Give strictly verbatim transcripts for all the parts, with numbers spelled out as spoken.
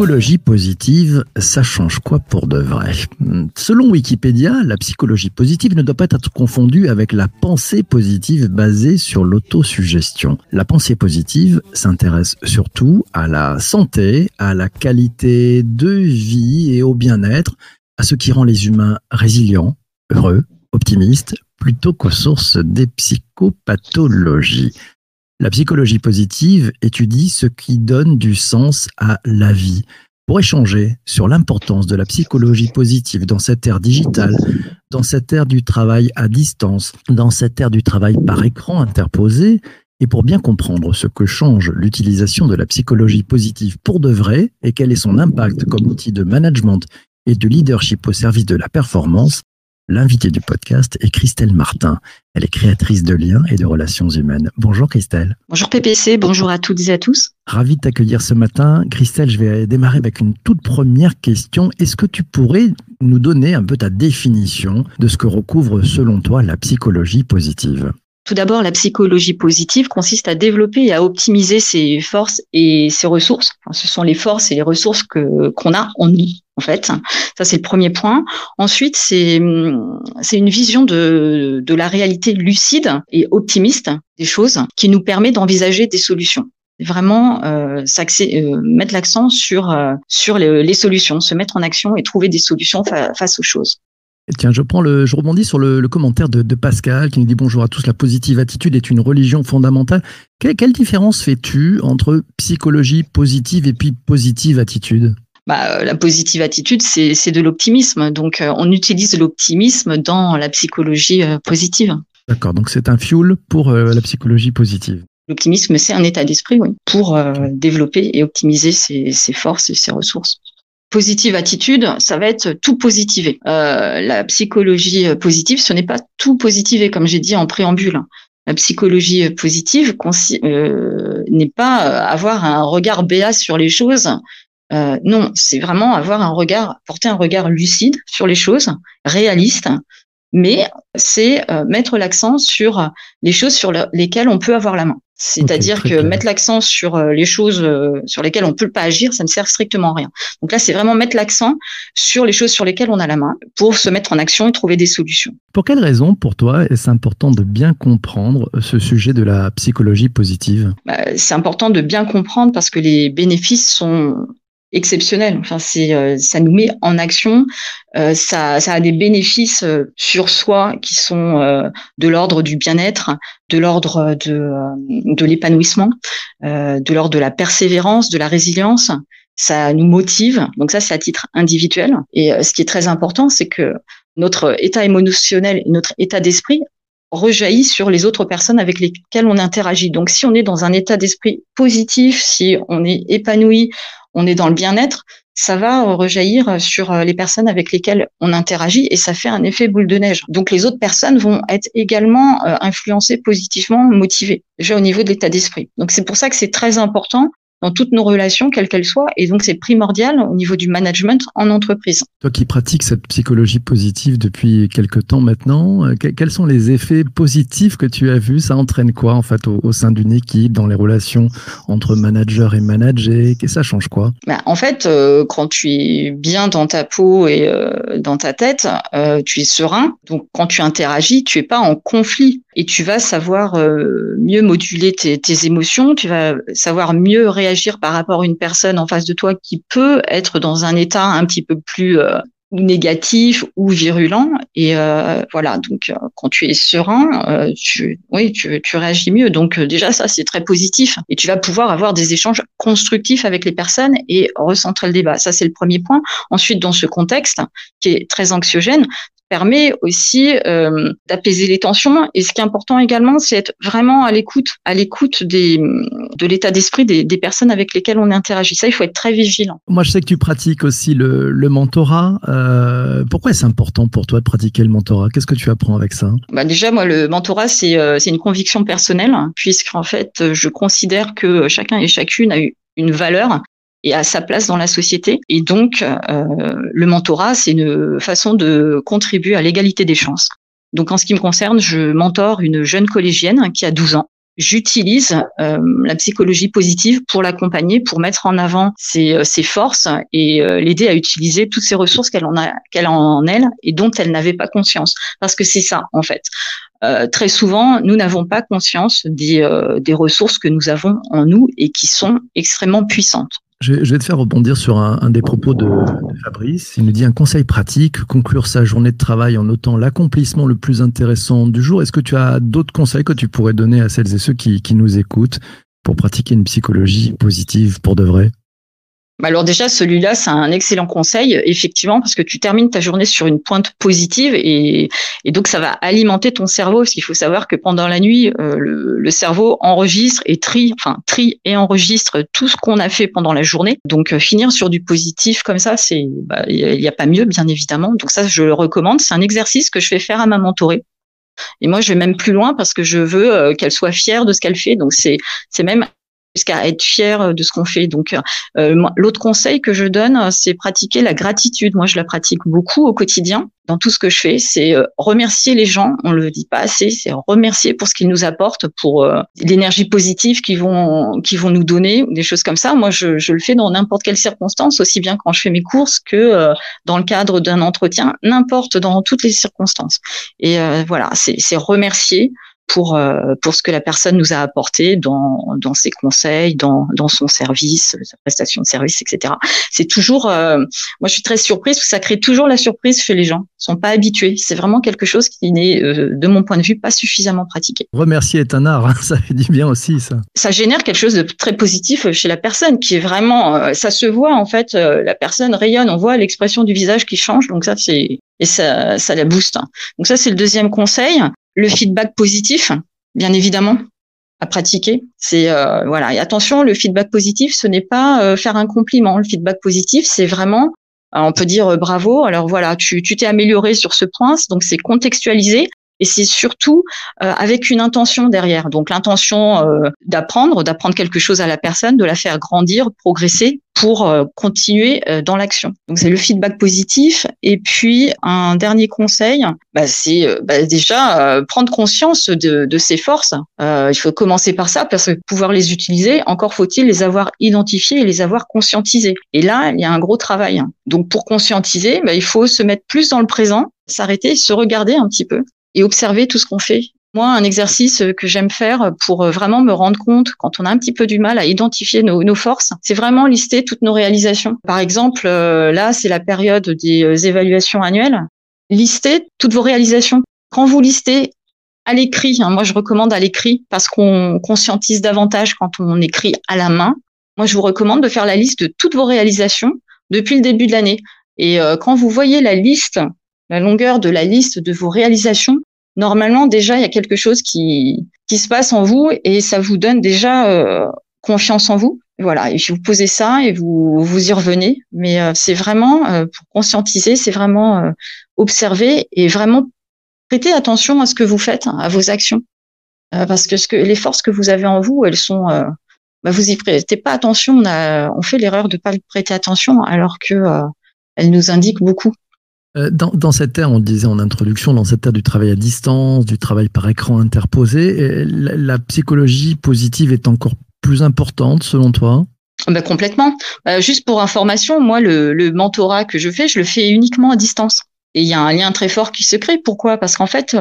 psychologie positive, ça change quoi pour de vrai? Selon Wikipédia, la psychologie positive ne doit pas être confondue avec la pensée positive basée sur l'autosuggestion. La pensée positive s'intéresse surtout à la santé, à la qualité de vie et au bien-être, à ce qui rend les humains résilients, heureux, optimistes, plutôt qu'aux sources des psychopathologies. La psychologie positive étudie ce qui donne du sens à la vie. Pour échanger sur l'importance de la psychologie positive dans cette ère digitale, dans cette ère du travail à distance, dans cette ère du travail par écran interposé, et pour bien comprendre ce que change l'utilisation de la psychologie positive pour de vrai et quel est son impact comme outil de management et de leadership au service de la performance, l'invitée du podcast est Christelle Martin. Elle est créatrice de liens et de relations humaines. Bonjour Christelle. Bonjour P P C, bonjour à toutes et à tous. Ravi de t'accueillir ce matin. Christelle, je vais démarrer avec une toute première question. Est-ce que tu pourrais nous donner un peu ta définition de ce que recouvre selon toi la psychologie positive ? Tout d'abord, la psychologie positive consiste à développer et à optimiser ses forces et ses ressources. Enfin, ce sont les forces et les ressources que, qu'on a en nous. En fait, ça c'est le premier point. Ensuite, c'est c'est une vision de de la réalité lucide et optimiste des choses qui nous permet d'envisager des solutions. Vraiment, euh, s'axer, euh, mettre l'accent sur euh, sur les, les solutions, se mettre en action et trouver des solutions fa- face aux choses. Tiens, je prends le, je rebondis sur le, le commentaire de, de Pascal qui nous dit « Bonjour à tous, la positive attitude est une religion fondamentale ». Que, quelle différence fais-tu entre psychologie positive et puis positive attitude ? Bah, la positive attitude, c'est, c'est de l'optimisme. Donc, euh, on utilise l'optimisme dans la psychologie euh, positive. D'accord, donc c'est un fuel pour euh, la psychologie positive. L'optimisme, c'est un état d'esprit, oui, pour euh, développer et optimiser ses, ses forces et ses ressources. Positive attitude, ça va être tout positiver. Euh, la psychologie positive, ce n'est pas tout positiver, comme j'ai dit en préambule. La psychologie positive consi- euh, n'est pas avoir un regard béat sur les choses. Euh, non, c'est vraiment avoir un regard, porter un regard lucide sur les choses, réaliste, mais c'est euh, mettre l'accent sur les choses sur le, lesquelles on peut avoir la main. C'est-à-dire okay, que clair. Mettre l'accent sur les choses sur lesquelles on ne peut pas agir, ça ne sert strictement à rien. Donc là, c'est vraiment mettre l'accent sur les choses sur lesquelles on a la main pour se mettre en action et trouver des solutions. Pour quelles raisons, pour toi, est-ce important de bien comprendre ce sujet de la psychologie positive ? Bah, c'est important de bien comprendre parce que les bénéfices sont exceptionnel. Enfin, c'est, euh, ça nous met en action. Euh, ça, ça a des bénéfices euh, sur soi qui sont euh, de l'ordre du bien-être, de l'ordre de, euh, de l'épanouissement, euh, de l'ordre de la persévérance, de la résilience. Ça nous motive. Donc ça, c'est à titre individuel. Et euh, ce qui est très important, c'est que notre état émotionnel, notre état d'esprit rejaillit sur les autres personnes avec lesquelles on interagit. Donc, si on est dans un état d'esprit positif, si on est épanoui, on est dans le bien-être, ça va rejaillir sur les personnes avec lesquelles on interagit et ça fait un effet boule de neige. Donc, les autres personnes vont être également influencées positivement, motivées, déjà au niveau de l'état d'esprit. Donc, c'est pour ça que c'est très important dans toutes nos relations, quelles qu'elles soient, et donc c'est primordial au niveau du management en entreprise. Toi qui pratiques cette psychologie positive depuis quelques temps maintenant, quels sont les effets positifs que tu as vus ? Ça entraîne quoi en fait au, au sein d'une équipe, dans les relations entre manager et manager ? Et ça change quoi ? Bah, en fait, euh, quand tu es bien dans ta peau et euh, dans ta tête, euh, tu es serein. Donc quand tu interagis, tu es pas en conflit. Et tu vas savoir euh, mieux moduler tes, tes émotions, tu vas savoir mieux réagir par rapport à une personne en face de toi qui peut être dans un état un petit peu plus euh, négatif ou virulent. Et euh, voilà, donc euh, quand tu es serein, euh, tu, oui, tu, tu réagis mieux. Donc euh, déjà ça, c'est très positif. Et tu vas pouvoir avoir des échanges constructifs avec les personnes et recentrer le débat. Ça, c'est le premier point. Ensuite, dans ce contexte qui est très anxiogène, permet aussi euh, d'apaiser les tensions. Et ce qui est important également, c'est être vraiment à l'écoute, à l'écoute des, de l'état d'esprit des, des personnes avec lesquelles on interagit. Ça, il faut être très vigilant. Moi, je sais que tu pratiques aussi le, le mentorat. Euh, pourquoi est-ce important pour toi de pratiquer le mentorat ? Qu'est-ce que tu apprends avec ça ? Bah déjà, moi, le mentorat, c'est, euh, c'est une conviction personnelle, hein, puisqu'en fait, je considère que chacun et chacune a eu une valeur et à sa place dans la société. Et donc, euh, le mentorat, c'est une façon de contribuer à l'égalité des chances. Donc, en ce qui me concerne, je mentore une jeune collégienne qui a douze ans. j'utilise euh, la psychologie positive pour l'accompagner, pour mettre en avant ses, ses forces et euh, l'aider à utiliser toutes ces ressources qu'elle en a, qu'elle a en elle et dont elle n'avait pas conscience. Parce que c'est ça, en fait. Euh, très souvent, nous n'avons pas conscience des, euh, des ressources que nous avons en nous et qui sont extrêmement puissantes. Je vais te faire rebondir sur un, un des propos de, de Fabrice. Il nous dit un conseil pratique, conclure sa journée de travail en notant l'accomplissement le plus intéressant du jour. Est-ce que tu as d'autres conseils que tu pourrais donner à celles et ceux qui, qui nous écoutent pour pratiquer une psychologie positive pour de vrai ? Alors déjà, celui-là, c'est un excellent conseil, effectivement, parce que tu termines ta journée sur une pointe positive et, et donc ça va alimenter ton cerveau, parce qu'il faut savoir que pendant la nuit, euh, le, le cerveau enregistre et trie, enfin trie et enregistre tout ce qu'on a fait pendant la journée. Donc euh, finir sur du positif comme ça, c'est, bah, il n'y a pas mieux, bien évidemment. Donc ça, je le recommande. C'est un exercice que je fais faire à ma mentorée. Et moi, je vais même plus loin parce que je veux euh, qu'elle soit fière de ce qu'elle fait. Donc c'est, c'est même jusqu'à être fier de ce qu'on fait. Donc, euh, l'autre conseil que je donne, c'est pratiquer la gratitude. Moi, je la pratique beaucoup au quotidien dans tout ce que je fais. C'est euh, remercier les gens. On le dit pas assez. C'est remercier pour ce qu'ils nous apportent, pour euh, l'énergie positive qu'ils vont qu'ils vont nous donner, ou des choses comme ça. Moi, je, je le fais dans n'importe quelle circonstance, aussi bien quand je fais mes courses que euh, dans le cadre d'un entretien, n'importe, dans toutes les circonstances. Et euh, voilà, c'est, c'est remercier. Pour, pour ce que la personne nous a apporté dans, dans ses conseils, dans, dans son service, sa prestation de service, et cetera. C'est toujours, euh, moi je suis très surprise, parce que ça crée toujours la surprise chez les gens. Ils ne sont pas habitués. C'est vraiment quelque chose qui n'est, euh, de mon point de vue, pas suffisamment pratiqué. Remercier est un art, hein, ça fait du bien aussi, ça. Ça génère quelque chose de très positif chez la personne, qui est vraiment, euh, ça se voit en fait, euh, la personne rayonne, on voit l'expression du visage qui change, donc ça c'est, et ça, ça la booste. Donc ça c'est le deuxième conseil. Le feedback positif, bien évidemment, à pratiquer. C'est euh, voilà. Et attention, le feedback positif, ce n'est pas euh, faire un compliment. Le feedback positif, c'est vraiment, euh, on peut dire euh, bravo. Alors voilà, tu tu t'es amélioré sur ce point. Donc c'est contextualisé et c'est surtout euh, avec une intention derrière. Donc l'intention euh, d'apprendre, d'apprendre quelque chose à la personne, de la faire grandir, progresser pour euh, continuer euh, dans l'action. Donc c'est le feedback positif. Et puis un dernier conseil, bah, c'est euh, bah, déjà euh, prendre conscience de, de ses forces. Euh, il faut commencer par ça, parce que pouvoir les utiliser, encore faut-il les avoir identifiées et les avoir conscientisées. Et là, il y a un gros travail. Donc pour conscientiser, bah, il faut se mettre plus dans le présent, s'arrêter, se regarder un petit peu et observer tout ce qu'on fait. Moi, un exercice que j'aime faire pour vraiment me rendre compte quand on a un petit peu du mal à identifier nos, nos forces, c'est vraiment lister toutes nos réalisations. Par exemple, là, c'est la période des évaluations annuelles. Listez toutes vos réalisations. Quand vous listez à l'écrit, hein, moi je recommande à l'écrit parce qu'on conscientise davantage quand on écrit à la main. Moi, je vous recommande de faire la liste de toutes vos réalisations depuis le début de l'année. Et euh, quand vous voyez la liste, la longueur de la liste de vos réalisations, normalement, déjà, il y a quelque chose qui, qui se passe en vous et ça vous donne déjà euh, confiance en vous. Voilà, et puis vous posez ça et vous, vous y revenez. Mais euh, c'est vraiment, euh, pour conscientiser, c'est vraiment euh, observer et vraiment prêter attention à ce que vous faites, à vos actions. Euh, parce que, ce que les forces que vous avez en vous, elles sont... Euh, bah, vous y prêtez pas attention. On, a, on fait l'erreur de pas prêter attention alors que euh, elles nous indiquent beaucoup. Dans, dans cette ère, on disait en introduction, dans cette ère du travail à distance, du travail par écran interposé, la, la psychologie positive est encore plus importante selon toi ? Ben complètement. Euh, juste pour information, moi, le, le mentorat que je fais, je le fais uniquement à distance. Et il y a un lien très fort qui se crée. Pourquoi ? Parce qu'en fait,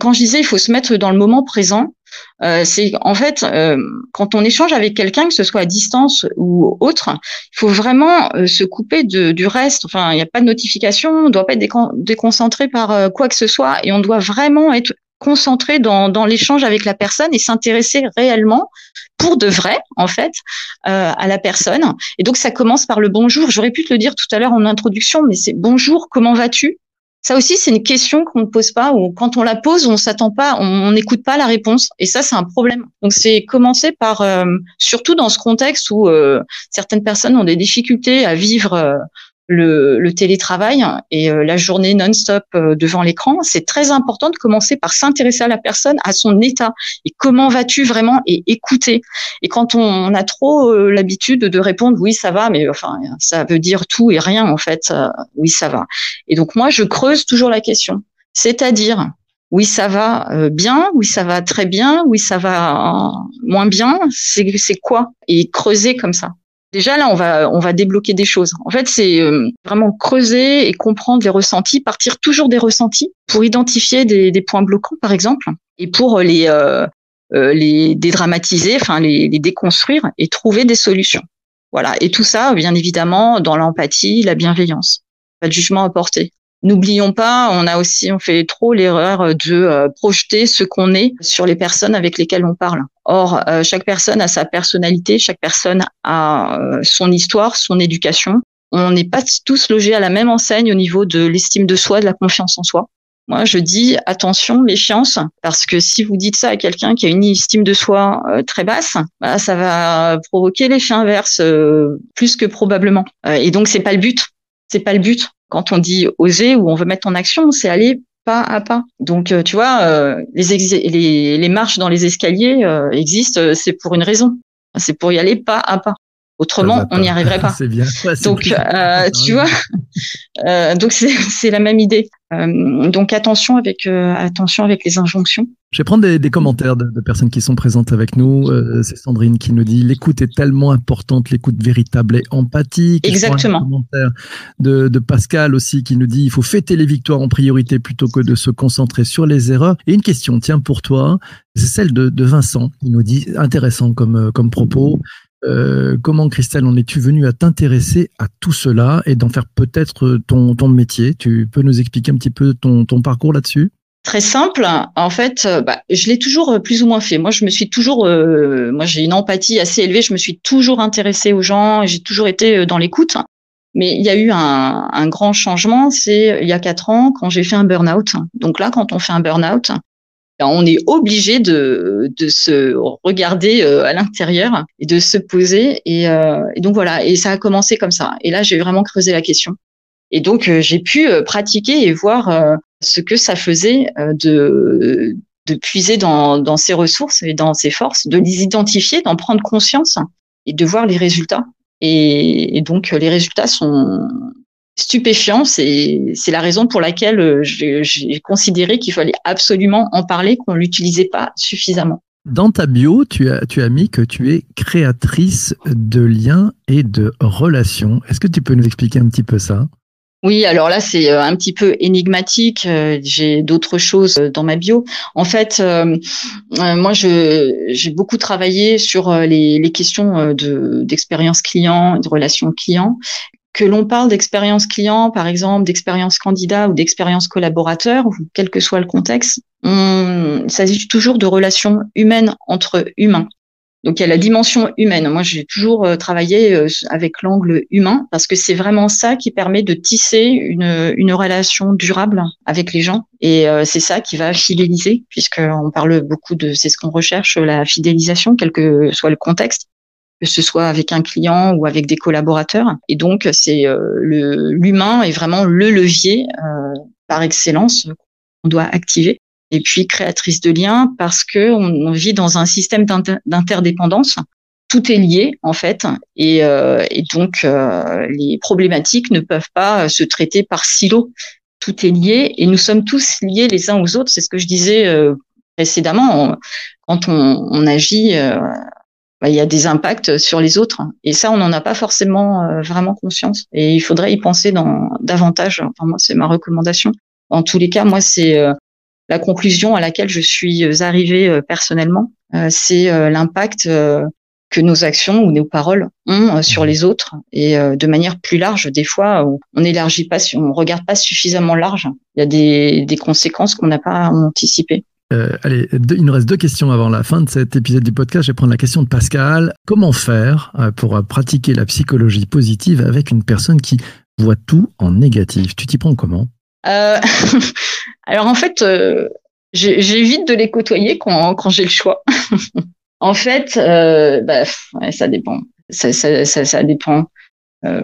quand je disais, il faut se mettre dans le moment présent, euh, c'est en fait, euh, quand on échange avec quelqu'un, que ce soit à distance ou autre, il faut vraiment euh, se couper de, du reste. Enfin, il n'y a pas de notification, on ne doit pas être décon- déconcentré par euh, quoi que ce soit et on doit vraiment être concentré dans, dans l'échange avec la personne et s'intéresser réellement, pour de vrai, en fait, euh, à la personne. Et donc, ça commence par le bonjour. J'aurais pu te le dire tout à l'heure en introduction, mais c'est bonjour, comment vas-tu ? Ça aussi, c'est une question qu'on ne pose pas, ou quand on la pose, on s'attend pas, on n'écoute pas la réponse. Et ça, c'est un problème. Donc, c'est commencer par, euh, surtout dans ce contexte où euh, certaines personnes ont des difficultés à vivre euh, le, le télétravail et euh, la journée non-stop euh, devant l'écran. C'est très important de commencer par s'intéresser à la personne, à son état. Et comment vas-tu vraiment ? Et écouter. Et quand on, on a trop euh, l'habitude de répondre « oui, ça va », mais enfin, ça veut dire tout et rien, en fait, euh, « oui, ça va ». Et donc, moi, je creuse toujours la question. C'est-à-dire, oui ça va euh, bien, oui ça va très bien, oui ça va euh, moins bien, c'est, c'est quoi? Et creuser comme ça. Déjà là, on va on va débloquer des choses. En fait, c'est euh, vraiment creuser et comprendre les ressentis, partir toujours des ressentis pour identifier des, des points bloquants, par exemple, et pour les euh, les dédramatiser, enfin les, les déconstruire et trouver des solutions. Voilà. Et tout ça, bien évidemment, dans l'empathie, la bienveillance, pas de jugement à porter. N'oublions pas, on a aussi, on fait trop l'erreur de projeter ce qu'on est sur les personnes avec lesquelles on parle. Or, chaque personne a sa personnalité, chaque personne a son histoire, son éducation. On n'est pas tous logés à la même enseigne au niveau de l'estime de soi, de la confiance en soi. Moi, je dis attention, méfiance, parce que si vous dites ça à quelqu'un qui a une estime de soi euh, très basse, bah, ça va provoquer l'effet inverse euh, plus que probablement. Euh, et donc, c'est pas le but. C'est pas le but. Quand on dit oser ou on veut mettre en action, c'est aller pas à pas. Donc, euh, tu vois, euh, les, ex- les, les marches dans les escaliers euh, existent, euh, c'est pour une raison. C'est pour y aller pas à pas. Autrement, on n'y arriverait pas. C'est bien. Ouais, c'est donc, bien. Euh, tu vois, euh, donc c'est, c'est la même idée. Euh, donc attention avec euh, attention avec les injonctions. Je vais prendre des, des commentaires de, de personnes qui sont présentes avec nous. Euh, c'est Sandrine qui nous dit l'écoute est tellement importante, l'écoute véritable et empathique. Exactement. Un commentaire de, de Pascal aussi qui nous dit il faut fêter les victoires en priorité plutôt que de se concentrer sur les erreurs. Et une question, tiens pour toi, c'est celle de, de Vincent qui nous dit intéressant comme comme propos. Euh, comment, Christelle, en es-tu venue à t'intéresser à tout cela et d'en faire peut-être ton, ton métier? Tu peux nous expliquer un petit peu ton, ton parcours là-dessus? Très simple. En fait, bah, je l'ai toujours plus ou moins fait. Moi, je me suis toujours, euh, moi, j'ai une empathie assez élevée. Je me suis toujours intéressée aux gens. J'ai toujours été dans l'écoute. Mais il y a eu un, un grand changement. C'est il y a quatre ans quand j'ai fait un burn-out. Donc là, quand on fait un burn-out, on est obligé de, de se regarder à l'intérieur et de se poser. Et, euh, et donc voilà, et ça a commencé comme ça. Et là, j'ai vraiment creusé la question. Et donc, j'ai pu pratiquer et voir ce que ça faisait de, de puiser dans, dans ses ressources et dans ses forces, de les identifier, d'en prendre conscience et de voir les résultats. Et, et donc, les résultats sont stupéfiant, c'est, c'est la raison pour laquelle j'ai, j'ai considéré qu'il fallait absolument en parler, qu'on ne l'utilisait pas suffisamment. Dans ta bio, tu as, tu as mis que tu es créatrice de liens et de relations. Est-ce que tu peux nous expliquer un petit peu ça ? Oui, alors là, c'est un petit peu énigmatique. J'ai d'autres choses dans ma bio. En fait, euh, moi, je, j'ai beaucoup travaillé sur les, les questions de, d'expérience client, de relations clients. Que l'on parle d'expérience client, par exemple, d'expérience candidat ou d'expérience collaborateur, quel que soit le contexte, on, il s'agit toujours de relations humaines entre humains. Donc, il y a la dimension humaine. Moi, j'ai toujours travaillé avec l'angle humain parce que c'est vraiment ça qui permet de tisser une, une relation durable avec les gens. Et c'est ça qui va fidéliser, puisqu'on parle beaucoup de, c'est ce qu'on recherche, la fidélisation, quel que soit le contexte, que ce soit avec un client ou avec des collaborateurs. Et donc, c'est euh, le, l'humain est vraiment le levier euh, par excellence qu'on doit activer. Et puis, créatrice de liens, parce que on, on vit dans un système d'inter- d'interdépendance. Tout est lié, en fait. Et, euh, et donc, euh, les problématiques ne peuvent pas se traiter par silos. Tout est lié et nous sommes tous liés les uns aux autres. C'est ce que je disais euh, précédemment. On, quand on, on agit... Euh, il y a des impacts sur les autres. Et ça, on n'en a pas forcément euh, vraiment conscience. Et il faudrait y penser dans, davantage. Enfin, moi, c'est ma recommandation. En tous les cas, moi, c'est euh, la conclusion à laquelle je suis arrivée euh, personnellement. Euh, c'est euh, l'impact euh, que nos actions ou nos paroles ont euh, sur les autres. Et euh, de manière plus large, des fois, on n'élargit pas, on regarde pas suffisamment large. Il y a des, des conséquences qu'on n'a pas anticipées. Euh, allez, deux, il nous reste deux questions avant la fin de cet épisode du podcast. Je vais prendre la question de Pascal. Comment faire pour pratiquer la psychologie positive avec une personne qui voit tout en négatif? Tu t'y prends comment? euh, Alors en fait, euh, j'ai, j'évite de les côtoyer quand, quand j'ai le choix. En fait, euh, bah, ouais, ça dépend. Ça, ça, ça, ça dépend. Euh,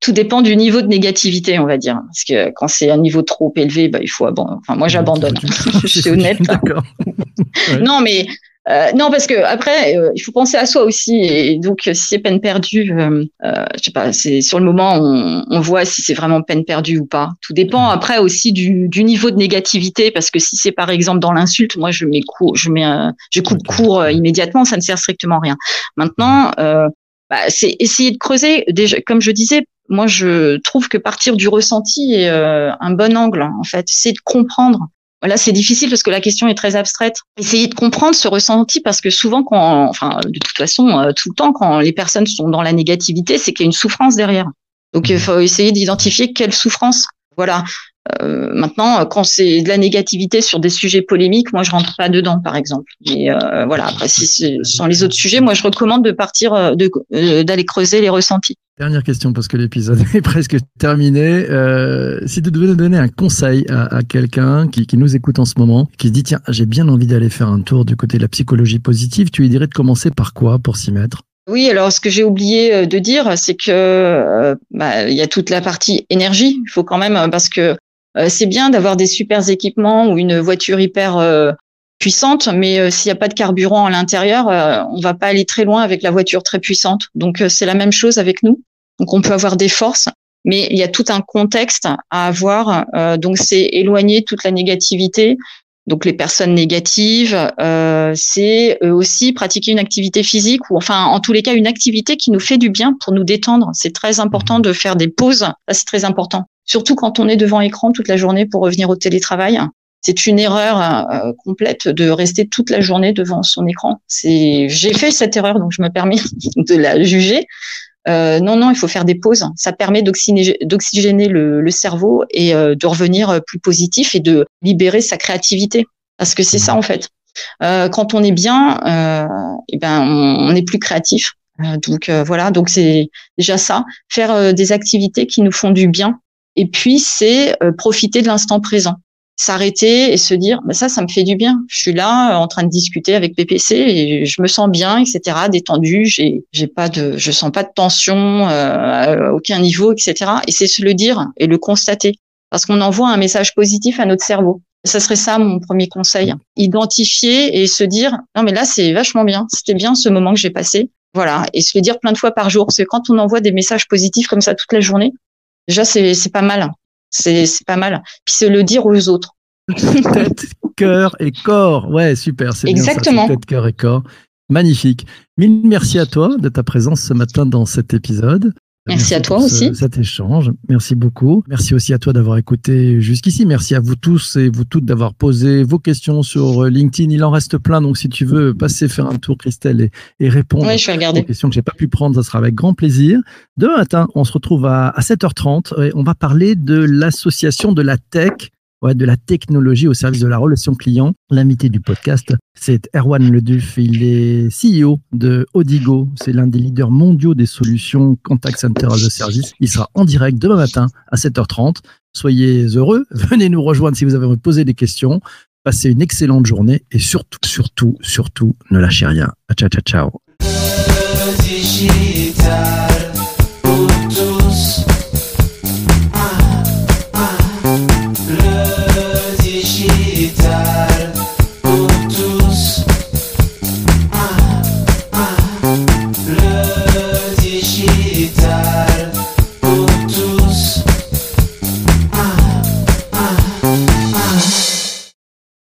tout dépend du niveau de négativité, on va dire. Parce que quand c'est un niveau trop élevé, bah, il faut abandonner. Enfin, moi, j'abandonne. Je suis honnête. D'accord. Ouais. Non, mais Euh, non, parce que après, euh, il faut penser à soi aussi. Et donc, si c'est peine perdue, euh, euh, je sais pas, c'est sur le moment, on, on voit si c'est vraiment peine perdue ou pas. Tout dépend après aussi du, du niveau de négativité, parce que si c'est par exemple dans l'insulte, moi je mets court, je mets, euh, je coupe court euh, immédiatement, ça ne sert strictement à rien. Maintenant, euh, bah, c'est essayer de creuser. Déjà, comme je disais. Moi, je trouve que partir du ressenti est euh, un bon angle, en fait. C'est de comprendre. Là, c'est difficile parce que la question est très abstraite. Essayez de comprendre ce ressenti parce que souvent, quand, enfin, de toute façon, euh, tout le temps, quand les personnes sont dans la négativité, c'est qu'il y a une souffrance derrière. Donc, il faut essayer d'identifier quelle souffrance. Voilà. Euh, maintenant, quand c'est de la négativité sur des sujets polémiques, moi, je rentre pas dedans, par exemple. Mais euh, voilà. Après, si ce sont les autres sujets, moi, je recommande de partir, de, euh, d'aller creuser les ressentis. Dernière question parce que l'épisode est presque terminé. Euh, si tu devais donner un conseil à, à quelqu'un qui, qui nous écoute en ce moment, qui se dit tiens, j'ai bien envie d'aller faire un tour du côté de la psychologie positive, tu lui dirais de commencer par quoi pour s'y mettre ? Oui, alors ce que j'ai oublié de dire, c'est que euh, bah, y a toute la partie énergie. Il faut quand même parce que euh, c'est bien d'avoir des super équipements ou une voiture hyper euh, puissante, mais euh, s'il n'y a pas de carburant à l'intérieur, euh, on va pas aller très loin avec la voiture très puissante. Donc euh, c'est la même chose avec nous. Donc on peut avoir des forces, mais il y a tout un contexte à avoir. Euh, donc c'est éloigner toute la négativité. Donc les personnes négatives, euh, c'est aussi pratiquer une activité physique ou enfin en tous les cas une activité qui nous fait du bien pour nous détendre. C'est très important de faire des pauses, ça c'est très important. Surtout quand on est devant l'écran toute la journée pour revenir au télétravail. C'est une erreur euh, complète de rester toute la journée devant son écran. C'est, j'ai fait cette erreur, donc je me permets de la juger. Euh, non, non, il faut faire des pauses. Ça permet d'oxygéner, d'oxygéner le, le cerveau et euh, de revenir plus positif et de libérer sa créativité. Parce que c'est ça en fait. Euh, quand on est bien, euh, et ben on, on est plus créatif. Euh, donc euh, voilà, donc c'est déjà ça. Faire euh, des activités qui nous font du bien. Et puis c'est euh, profiter de l'instant présent. S'arrêter et se dire bah ça, ça me fait du bien. Je suis là euh, en train de discuter avec P P C et je me sens bien, et cetera. Détendu, j'ai, j'ai pas de, je sens pas de tension euh, à aucun niveau, et cetera. Et c'est se le dire et le constater, parce qu'on envoie un message positif à notre cerveau. Ça serait ça mon premier conseil. Identifier et se dire non mais là c'est vachement bien, c'était bien ce moment que j'ai passé, voilà. Et se le dire plein de fois par jour, parce que quand on envoie des messages positifs comme ça toute la journée, déjà c'est, c'est pas mal. C'est, c'est pas mal. Puis c'est le dire aux autres. Tête, cœur et corps. Ouais, super. C'est exactement. Bien ça, c'est tête, cœur et corps. Magnifique. Mille merci à toi de ta présence ce matin dans cet épisode. Merci, merci à toi ce, aussi. Cet échange. Merci beaucoup. Merci aussi à toi d'avoir écouté jusqu'ici. Merci à vous tous et vous toutes d'avoir posé vos questions sur LinkedIn. Il en reste plein. Donc, si tu veux passer faire un tour, Christelle, et, et répondre ouais, je vais regarder. Aux questions que j'ai pas pu prendre, ça sera avec grand plaisir. Demain matin, on se retrouve à, à sept heures trente. Et on va parler de l'association de la tech. Ouais, de la technologie au service de la relation client. L'invité du podcast, c'est Erwan Ledulf. Il est C E O de Odigo. C'est l'un des leaders mondiaux des solutions Contact Center as a Service. Il sera en direct demain matin à sept heures trente. Soyez heureux. Venez nous rejoindre si vous avez posé des questions. Passez une excellente journée et surtout, surtout, surtout, ne lâchez rien. Ciao, ciao, ciao.